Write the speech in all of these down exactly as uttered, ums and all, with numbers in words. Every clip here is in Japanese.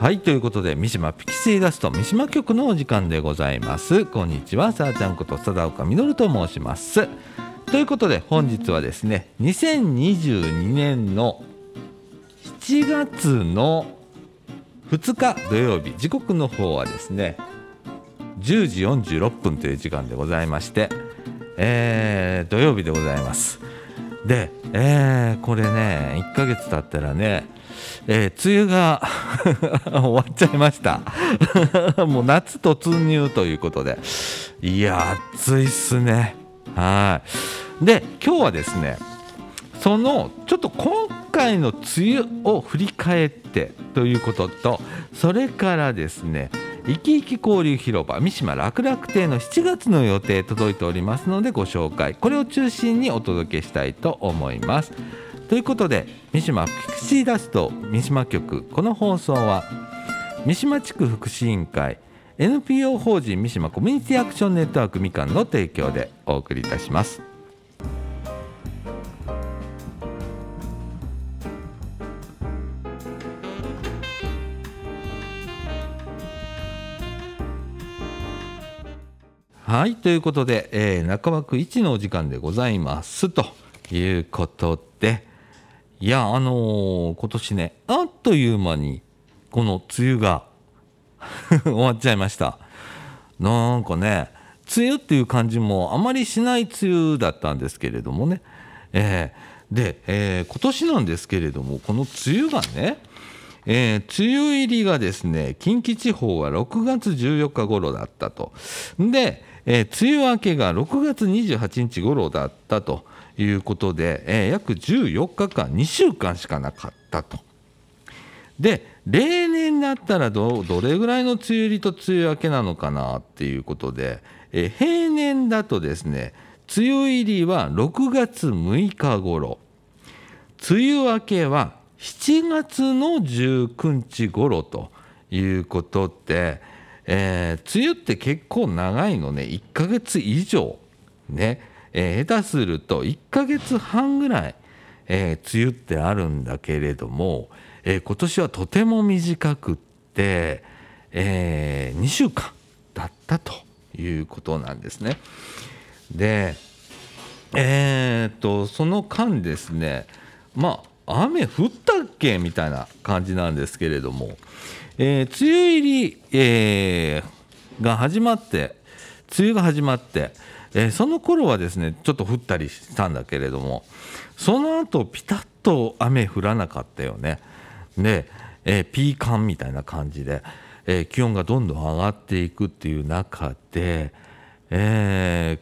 はい、ということで三島ピクシーダスト三島局のお時間でございます。こんにちは、さあちゃんこと貞岡実と申します。ということで本日はですね、にせんにじゅうにねんのしちがつのふつか土曜日、時刻の方はですねじゅうじよんじゅうろっぷんという時間でございまして、えー、土曜日でございます。で、えー、これねいっかげつ経ったらね、えー、梅雨が終わっちゃいましたもう夏突入ということで、いや暑いっすね。はい。で、今日はですね、そのちょっと今回の梅雨を振り返ってということと、それからですね、生き生き交流広場三島楽々亭のしちがつの予定届いておりますので、ご紹介これを中心にお届けしたいと思います。ということで三島ピクシーダスト三島局、この放送は三島地区福祉委員会 エヌピーオー 法人三島コミュニティアクションネットワークみかんの提供でお送りいたします。はい、ということで、えー、中枠いちのお時間でございますということで、いやあのー、今年ねあっという間にこの梅雨が終わっちゃいました。なんかね梅雨っていう感じもあまりしない梅雨だったんですけれどもね、えー、で、えー、今年なんですけれども、この梅雨がね、えー、梅雨入りがですね近畿地方はろくがつじゅうよっか頃だったと。で、えー、梅雨明けがろくがつにじゅうはちにち頃だったということで、えー、約じゅうよっかかんにしゅうかんしかなかったと。で、例年だったら ど, どれぐらいの梅雨入りと梅雨明けなのかなっていうことで、えー、平年だとですね梅雨入りはろくがつむいか頃、梅雨明けはしちがつのじゅうくにち頃ということで、えー、梅雨って結構長いのね、いっかげついじょうね、えー、下手するといっかげつはんぐらい、えー、梅雨ってあるんだけれども、えー、今年はとても短くって、えー、にしゅうかんだったということなんですね。で、えー、っとその間ですね、まあ雨降ったっけみたいな感じなんですけれども、えー、梅雨入り、えー、が始まって梅雨が始まって、えー、その頃はですねちょっと降ったりしたんだけれども、その後ピタッと雨降らなかったよね。で、えー、ピーカンみたいな感じで、えー、気温がどんどん上がっていくっていう中で、え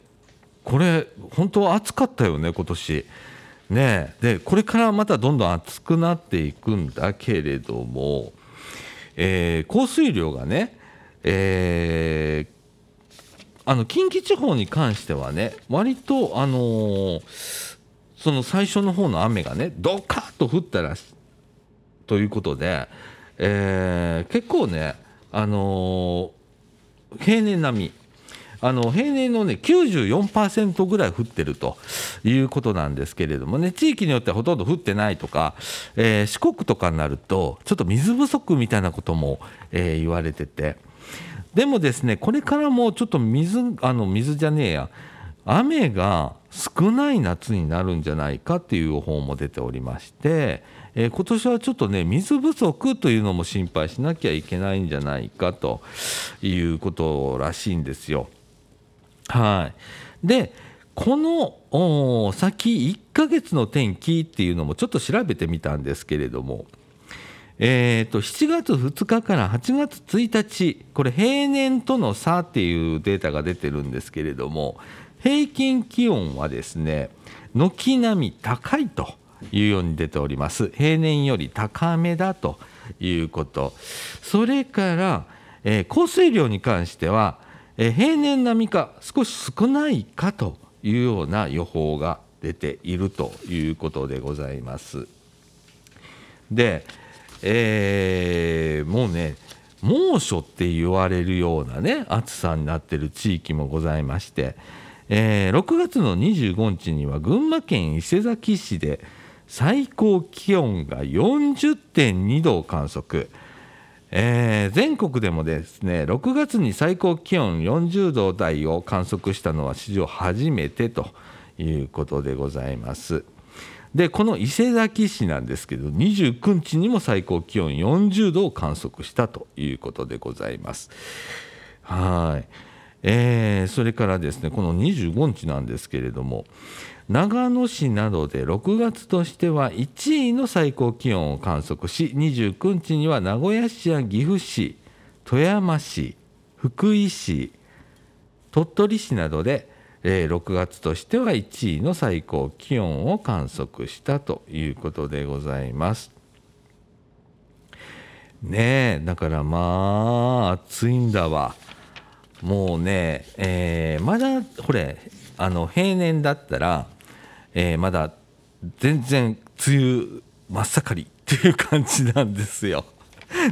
ー、これ本当暑かったよね今年ね。で、これからまたどんどん暑くなっていくんだけれども、えー、降水量がね、えー、あの近畿地方に関してはね、割と、あのー、その最初の方の雨がねドカッと降ったらということで、えー、結構ね、あのー、平年並み、あの平年の、ね、きゅうじゅうよんパーセント ぐらい降ってるということなんですけれどもね、地域によってはほとんど降ってないとか、えー、四国とかになるとちょっと水不足みたいなことも、えー、言われてて、でもですねこれからもちょっと水あの水じゃねえや雨が少ない夏になるんじゃないかという予報も出ておりまして、えー、今年はちょっとね水不足というのも心配しなきゃいけないんじゃないかということらしいんですよ。はい、でこの先いっかげつの天気っていうのもちょっと調べてみたんですけれども、えー、としちがつふつかからはちがつついたち、これ平年との差っていうデータが出てるんですけれども、平均気温はですね軒並み高いというように出ております。平年より高めだということ、それから、えー、降水量に関しては平年並みか少し少ないかというような予報が出ているということでございます。で、えー、もうね猛暑って言われるようなね暑さになっている地域もございまして、えー、ろくがつのにじゅうごにちには群馬県伊勢崎市で最高気温がよんじゅってんにどを観測、えー、全国でもですねろくがつに最高気温よんじゅうど台を観測したのは史上初めてということでございます。でこの伊勢崎市なんですけどにじゅうくにちにも最高気温よんじゅうどを観測したということでございます。はい、えー、それからですねこのにじゅうごにちなんですけれども長野市などでろくがつとしてはいちいの最高気温を観測しにじゅうくにちには名古屋市や岐阜市、富山市、福井市、鳥取市などでろくがつとしてはいちいの最高気温を観測したということでございますねえ。だからまあ暑いんだわもうね、えー、まだこれあの平年だったらえー、まだ全然梅雨真っ盛りっていう感じなんですよ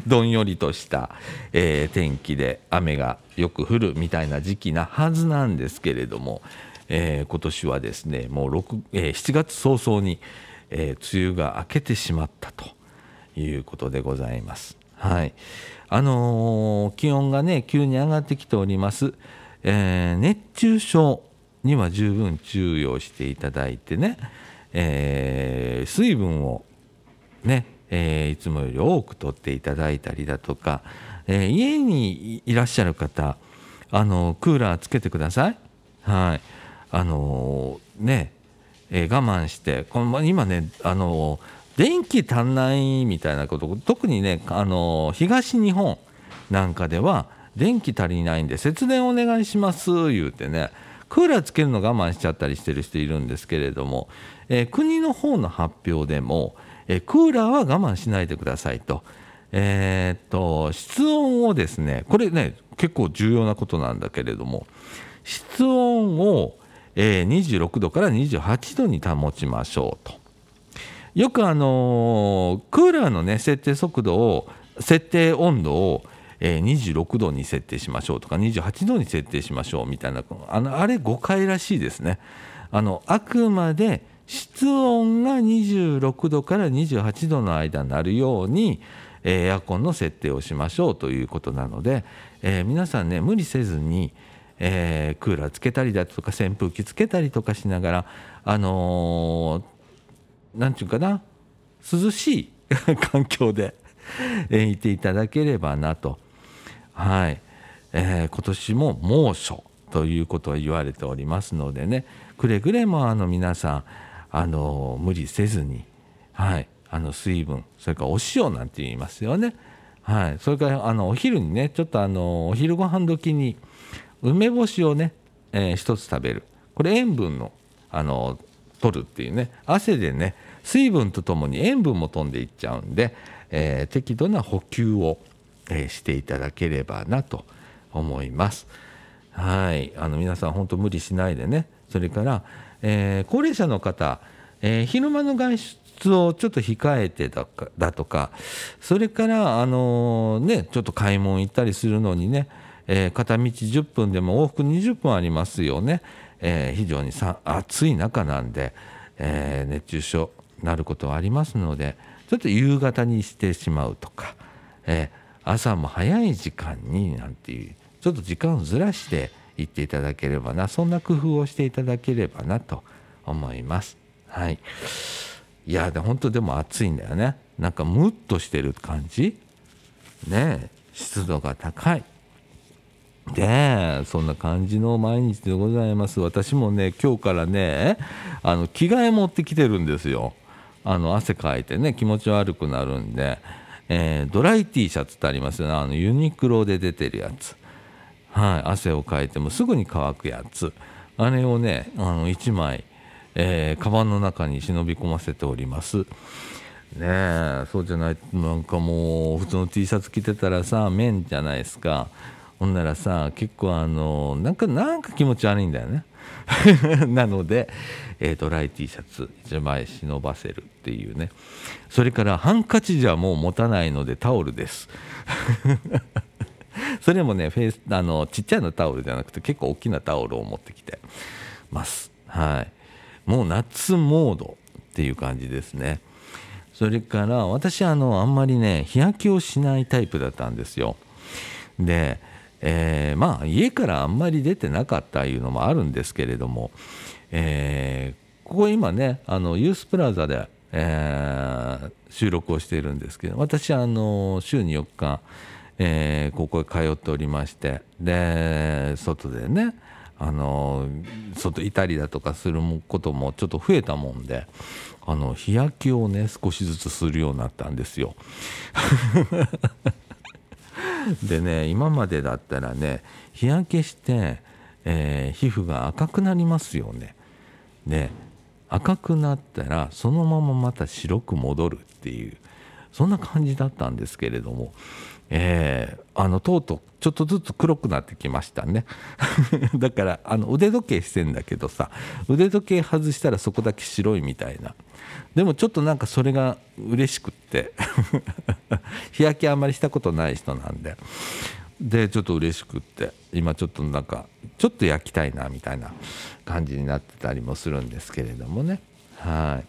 どんよりとした、えー、天気で雨がよく降るみたいな時期なはずなんですけれども、えー、今年はですねもうろく、えー、しちがつ早々に、えー、梅雨が明けてしまったということでございます、はいあのー、気温がね急に上がってきております、えー、熱中症には十分注意をしていただいてね、えー、水分をね、えー、いつもより多くとっていただいたりだとか、えー、家にいらっしゃる方あのクーラーつけてください。はいあのー、ね、えー、我慢してこの今ねあのー、電気足んないみたいなこと特にねあのー、東日本なんかでは電気足りないんで節電お願いします言うてねクーラーつけるの我慢しちゃったりしてる人いるんですけれども、えー、国の方の発表でも、えー、クーラーは我慢しないでくださいと、えー、と室温をですねこれね結構重要なことなんだけれども室温を、えー、にじゅうろくどからにじゅうはちどに保ちましょうとよくあのー、クーラーのね設定速度を設定温度をにじゅうろくどに設定しましょうとかにじゅうはちどに設定しましょうみたいな あのあれ誤解らしいですね。あのあくまで室温がにじゅうろくどからにじゅうはちどの間になるようにエアコンの設定をしましょうということなので、えー、皆さんね無理せずに、えー、クーラーつけたりだとか扇風機つけたりとかしながらあのー、なんていうかな涼しい環境でいていただければなと。はい、えー、今年も猛暑ということを言われておりますのでねくれぐれもあの皆さんあの無理せずに、はい、あの水分それからお塩なんて言いますよね、はい、それからあのお昼にねちょっとあのお昼ご飯時に梅干しをね、えー、一つ食べるこれ塩分のあの取るっていうね汗でね水分とともに塩分も飛んでいっちゃうんで、えー、適度な補給をえー、していただければなと思います。はいあの皆さん本当無理しないでねそれから、えー、高齢者の方、えー、昼間の外出をちょっと控えてだとか、だとかそれから、あのーね、ちょっと買い物行ったりするのにね、えー、片道じゅっぷんでも往復にじゅっぷんありますよね、えー、非常にさ暑い中なんで、えー、熱中症になることはありますのでちょっと夕方にしてしまうとか、えー朝も早い時間になんていうちょっと時間をずらして行っていただければなそんな工夫をしていただければなと思います、はい、いやで本当でも暑いんだよねなんかムッとしてる感じねえ湿度が高いでそんな感じの毎日でございます。私もね今日からねあの着替え持ってきてるんですよあの汗かいてね気持ち悪くなるんでえー、ドライ T シャツってありますよねあのユニクロで出てるやつ、はい、汗をかいてもすぐに乾くやつあれをねあのいちまい、えー、カバンの中に忍び込ませておりますねえそうじゃないなんかもう普通の T シャツ着てたらさ綿じゃないですかほんならさ結構あのなんかなんか気持ち悪いんだよねなので、えー、ドライ T シャツいちまい忍ばせるっていうねそれからハンカチじゃもう持たないのでタオルですそれもねフェイスあのちっちゃいのタオルじゃなくて結構大きなタオルを持ってきてます、はい、もう夏モードっていう感じですね。それから私あのあんまりね日焼けをしないタイプだったんですよ。で、えー、まあ家からあんまり出てなかったいうのもあるんですけれども、えー、ここ今ねあのユースプラザで、えー、収録をしているんですけど、私あの週によっか、えー、ここへ通っておりまして、で外でねあの外いたりだとかすることもちょっと増えたもんで、あの日焼けをね少しずつするようになったんですよでね今までだったらね日焼けして、えー、皮膚が赤くなりますよね。で赤くなったらそのまままた白く戻るっていうそんな感じだったんですけれども、えー、あのとうとうちょっとずつ黒くなってきましたねだからあの腕時計してんだけどさ、腕時計外したらそこだけ白いみたいな。でもちょっとなんかそれが嬉しくって日焼けあんまりしたことない人なんで、でちょっと嬉しくって今ちょっとなんかちょっと焼きたいなみたいな感じになってたりもするんですけれどもね。は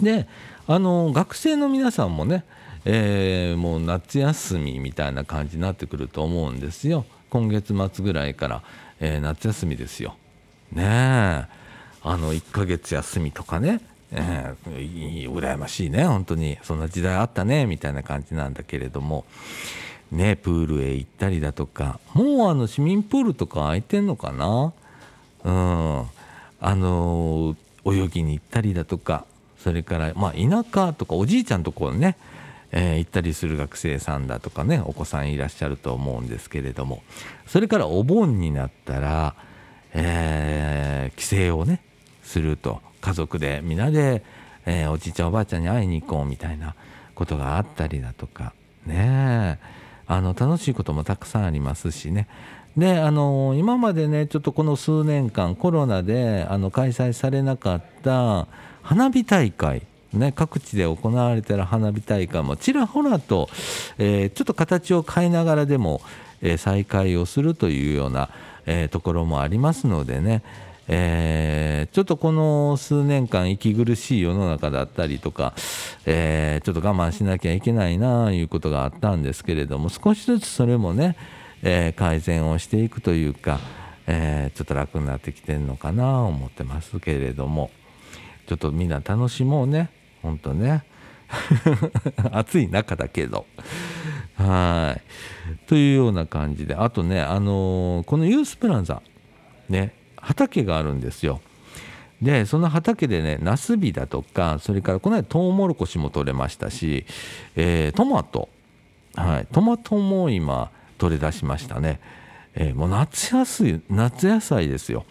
い。であの学生の皆さんもね、えー、もう夏休みみたいな感じになってくると思うんですよ。今月末ぐらいから、えー、夏休みですよね。えあのいっかげつ休みとかね、えー、羨ましいね本当に。そんな時代あったねみたいな感じなんだけれどもね、プールへ行ったりだとか、もうあの市民プールとか空いてんのかな、うん、あの泳ぎに行ったりだとか、それから、まあ、田舎とかおじいちゃんとこねえー、行ったりする学生さんだとかね、お子さんいらっしゃると思うんですけれども、それからお盆になったら、えー、帰省をねすると、家族でみんなで、えー、おじいちゃんおばあちゃんに会いに行こうみたいなことがあったりだとかね、あの楽しいこともたくさんありますしね。であの今までねちょっとこの数年間コロナであの開催されなかった花火大会ね、各地で行われている花火大会もちらほらと、えー、ちょっと形を変えながらでも、えー、再開をするというような、えー、ところもありますのでね、えー、ちょっとこの数年間息苦しい世の中だったりとか、えー、ちょっと我慢しなきゃいけないなということがあったんですけれども、少しずつそれもね、えー、改善をしていくというか、えー、ちょっと楽になってきてるのかなと思ってますけれども、ちょっとみんな楽しもうね本当ね暑い中だけどはい、というような感じで。あとね、あのー、このユースプラザね畑があるんですよ。でその畑でねナスビだとか、それからこの間トウモロコシも取れましたし、えー、トマト、はい、トマトも今取れ出しましたね、えー、もう夏野菜、夏野菜ですよ、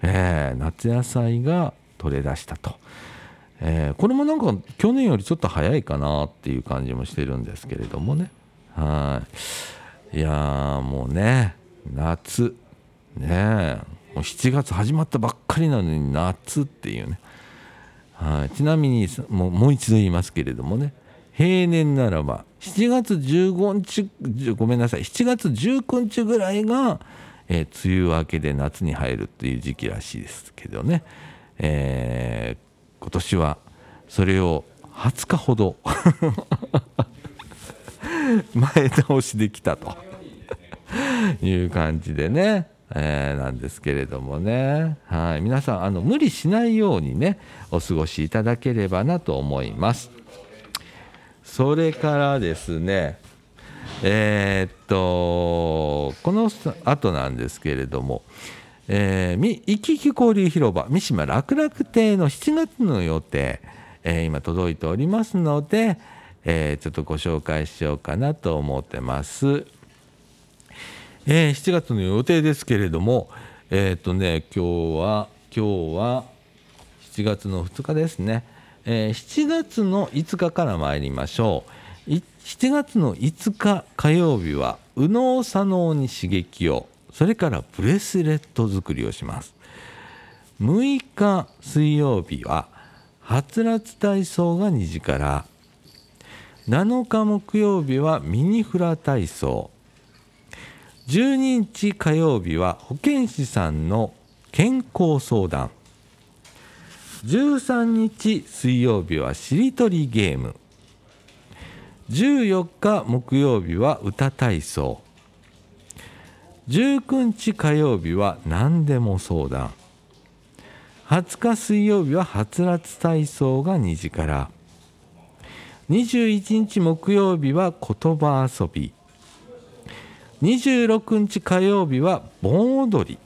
えー、夏野菜が取れ出したと。えー、これもなんか去年よりちょっと早いかなっていう感じもしてるんですけれどもね。はい。いやーもうね夏ねもうしちがつ始まったばっかりなのに夏っていうね。はい。ちなみにもう、もう一度言いますけれどもね、平年ならばしちがつじゅうごにちごめんなさいしちがつじゅうくにちぐらいが、えー、梅雨明けで夏に入るっていう時期らしいですけどね、えー今年はそれをはつかほど前倒しできたという感じでね、えー、なんですけれどもね。はい。皆さんあの無理しないようにねお過ごしいただければなと思います。それからですね、えー、っとこの後なんですけれども、えー、いきいき交流広場三島楽々亭のしちがつの予定、えー、今届いておりますので、えー、ちょっとご紹介しようかなと思ってます。えー、しちがつの予定ですけれども、えーとね、今日は今日はしちがつのふつかですね、えー、しちがつのいつかから参りましょう。しちがつのいつか火曜日は右脳左脳に刺激を、それからブレスレット作りをします。むいか水曜日ははつらつ体操がにじから、なのか木曜日はミニフラ体操、じゅうににち火曜日は保健師さんの健康相談、じゅうさんにち水曜日はしりとりゲーム、じゅうよっか木曜日は歌体操、じゅうくにち火曜日は何でも相談、はつか水曜日ははつらつ体操がにじから、にじゅういちにち木曜日は言葉遊び、にじゅうろくにち火曜日は盆踊り、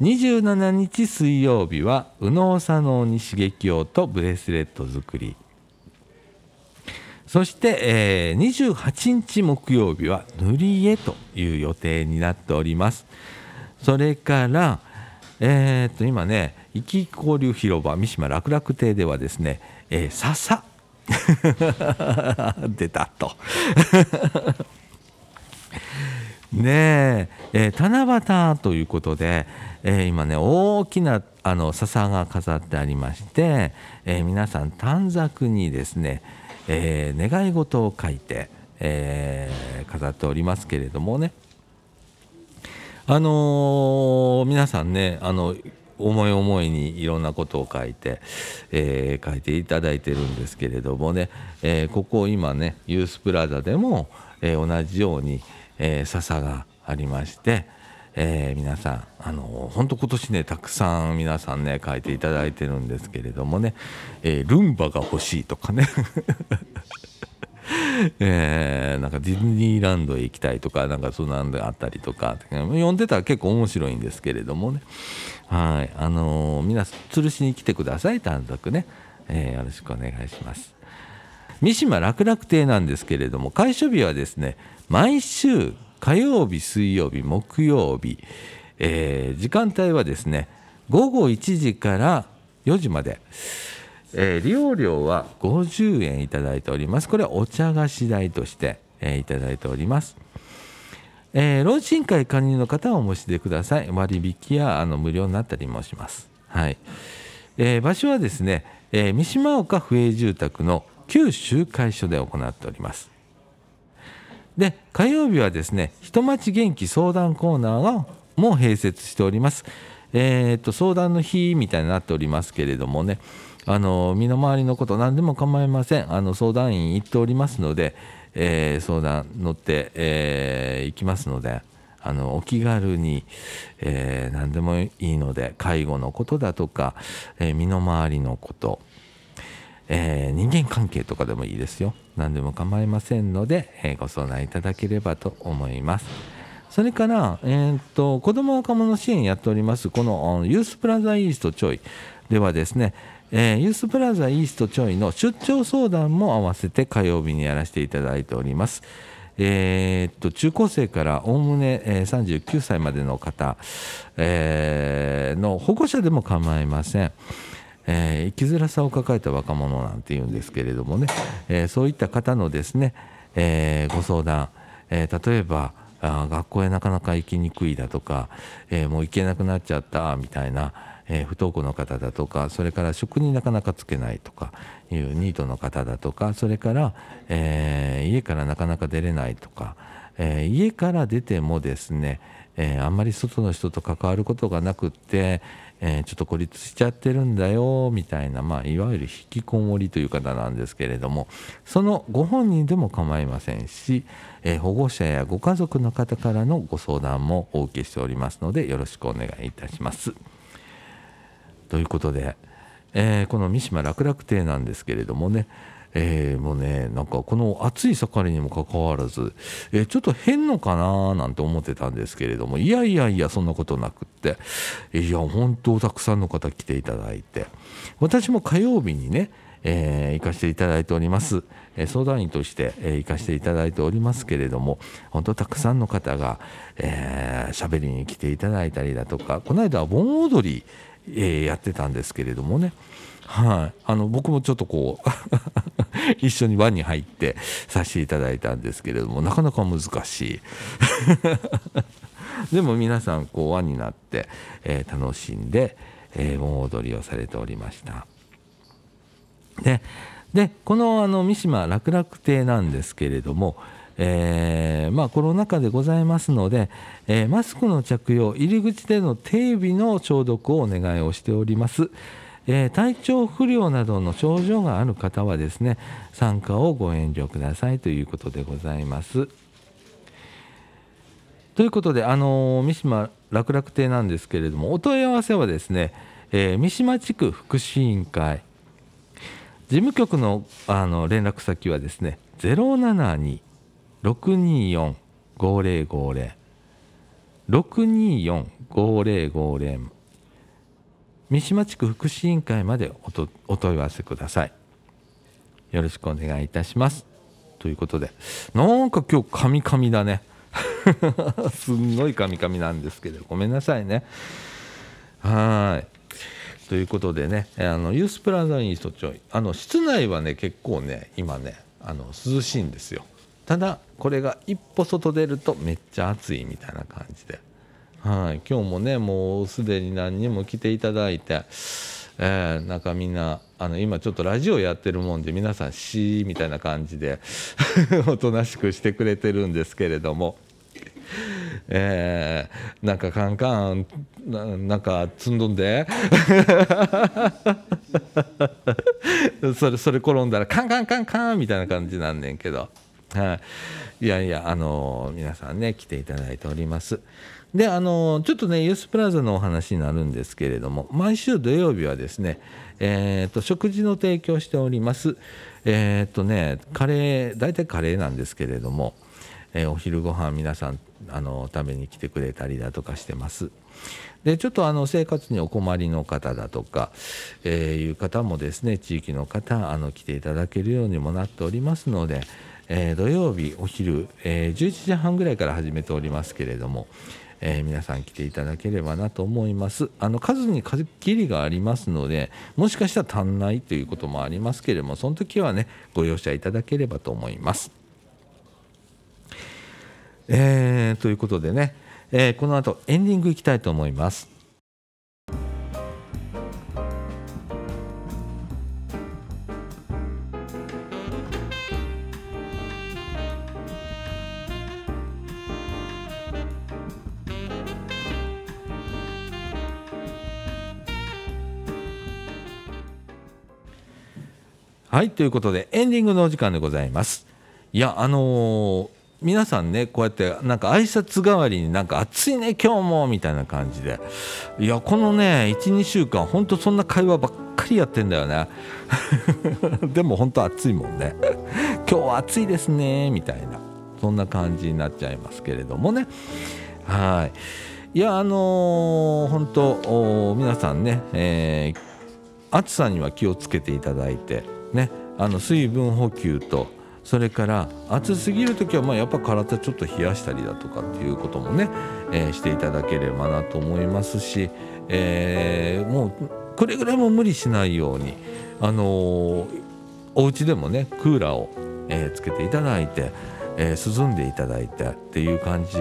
にじゅうしちにち水曜日は右脳左脳に刺激をとブレスレット作り、そして、えー、にじゅうはちにち木曜日は塗り絵という予定になっております。それから、えー、っと今ね、いきいき交流広場三島楽々亭ではですね、えー、笹出たとねええー、七夕ということで、えー、今ね大きなあの笹が飾ってありまして、えー、皆さん短冊にですね、えー、願い事を書いて、えー、飾っておりますけれどもね、あのー、皆さんね、あの思い思いにいろんなことを書いて、えー、書いていただいてるんですけれどもね、えー、ここ今ねユースプラザでも、えー、同じようにえー、笹がありまして、えー、皆さん、あのー、本当今年ねたくさん皆さんね書いていただいてるんですけれどもね、えー、ルンバが欲しいとかね、えー、なんかディズニーランドへ行きたいとか、なんかそんなんであったりとか読んでたら結構面白いんですけれどもね、はい、あのー、皆さん吊るしに来てください、短冊ね、えー、よろしくお願いします。三島楽々亭なんですけれども、開所日はですね毎週火曜日水曜日木曜日、えー、時間帯はですねごごいちじからよじまで、えー、利用料はごじゅうえんいただいております。これはお茶菓子代として、えー、いただいております。えー、老人会加入の方はお申し出ください。割引やあの無料になったりもします。はい、えー、場所はですね、えー、三島岡府営住宅の旧集会所で行っております。で、火曜日はですね人町元気相談コーナーがもう併設しております。えー、っと相談の日みたいになっておりますけれどもね、あの身の回りのこと何でも構いません。あの相談員行っておりますので、えー、相談乗って、えー、行きますので、あのお気軽に、えー、何でもいいので、介護のことだとか、えー、身の回りのこと、えー、人間関係とかでもいいですよ。何でも構いませんので、えー、ご相談いただければと思います。それから、えー、っと子ども若者支援やっておりますこのユースプラザイーストちょいではですね、えー、ユースプラザイーストちょいの出張相談も合わせて火曜日にやらせていただいております。えー、っと中高生からおおむねさんじゅうきゅうさいまでの方、えー、の保護者でも構いません。えー、生きづらさを抱えた若者なんていうんですけれどもね、えー、そういった方のですね、えー、ご相談、えー、例えばあ学校へなかなか行きにくいだとか、えー、もう行けなくなっちゃったみたいな、えー、不登校の方だとか、それから職になかなかつけないとかいうニートの方だとか、それから、えー、家からなかなか出れないとか、えー、家から出てもですね、えー、あんまり外の人と関わることがなくって、えー、ちょっと孤立しちゃってるんだよみたいな、まあ、いわゆる引きこもりという方なんですけれども、そのご本人でも構いませんし、えー、保護者やご家族の方からのご相談もお受けしておりますので、よろしくお願いいたします。ということで、えー、この三島楽々亭なんですけれどもね、えー、もうねなんかこの暑い盛りにもかかわらず、えー、ちょっと変のかななんて思ってたんですけれども、いやいやいやそんなことなくって、いや本当たくさんの方来ていただいて、私も火曜日にね、えー、行かせていただいております。えー、相談員として、えー、行かせていただいておりますけれども、本当たくさんの方がえー、喋りに来ていただいたりだとか、この間は盆踊り、えー、やってたんですけれどもね、はい、あの僕もちょっとこう一緒に輪に入ってさせていただいたんですけれども、なかなか難しいでも皆さんこう輪になって、えー、楽しんで、えー、盆踊りをされておりました。で、でこの、あの三島楽々亭なんですけれども、えーまあ、コロナ禍でございますので、えー、マスクの着用、入り口での手指の消毒をお願いをしております。えー、体調不良などの症状がある方はですね、参加をご遠慮くださいということでございます。ということで、あの三島楽々亭なんですけれども、お問い合わせはですね、えー、三島地区福祉委員会事務局 の, あの連絡先はですね、ゼロななに ろくにーよん ごーぜろごーぜろ ろくにーよん ごーぜろごーぜろ 三島地区福祉委員会までおとお問い合わせください。よろしくお願いいたしますということで、なんか今日カミカミだねすんごいカミカミなんですけど、ごめんなさいね。はい、ということでね、あのユースプラザインストちょい、あの室内はね結構ね今ねあの涼しいんですよ。ただこれが一歩外出るとめっちゃ暑いみたいな感じで、はい、今日もねもうすでに何人も来ていただいて、えー、なんかみんなあの今ちょっとラジオやってるもんで皆さんシーみたいな感じでおとなしくしてくれてるんですけれども、えー、なんかカンカン な, なんかつんどんでそれそれ転んだらカンカンカンカンみたいな感じなんねんけど、はい、いやいや、あのー、皆さんね来ていただいております。で、あのー、ちょっとねユースプラザのお話になるんですけれども、毎週土曜日はですね、えー、と食事の提供しております。えー、っとねカレー、大体カレーなんですけれども、えー、お昼ご飯皆さんあの食べに来てくれたりだとかしてます。で、ちょっとあの生活にお困りの方だとか、えー、いう方もですね、地域の方あの来ていただけるようにもなっておりますので、えー、土曜日お昼、えー、じゅういちじはんぐらいから始めておりますけれども、えー、皆さん来ていただければなと思います。あの数に限りがありますので、もしかしたら足んないということもありますけれども、その時はねご容赦いただければと思います。えー、ということでね、えー、この後エンディングいきたいと思います。はい、ということでエンディングのお時間でございます。いや、あのー、皆さんねこうやってなんか挨拶代わりになんか暑いね今日もみたいな感じで、いやこのね いちにしゅうかんほんとそんな会話ばっかりやってんだよねでもほんと暑いもんね今日は暑いですねみたいな、そんな感じになっちゃいますけれどもね。はい、いや、あのー、ほんと皆さんね、えー、暑さには気をつけていただいてね、あの水分補給と、それから暑すぎるときはまあやっぱ体ちょっと冷やしたりだとかっていうこともね、えー、していただければなと思いますし、えー、もうくれぐれも無理しないように、あのー、お家でもねクーラーを、えー、つけていただいて、えー、涼んでいただいてっていう感じ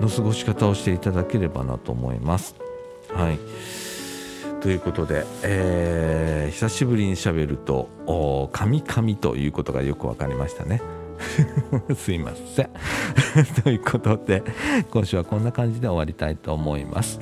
の過ごし方をしていただければなと思います。はい、ということで、えー、久しぶりに喋るとカミカミということがよく分かりましたねすいませんということで今週はこんな感じで終わりたいと思います。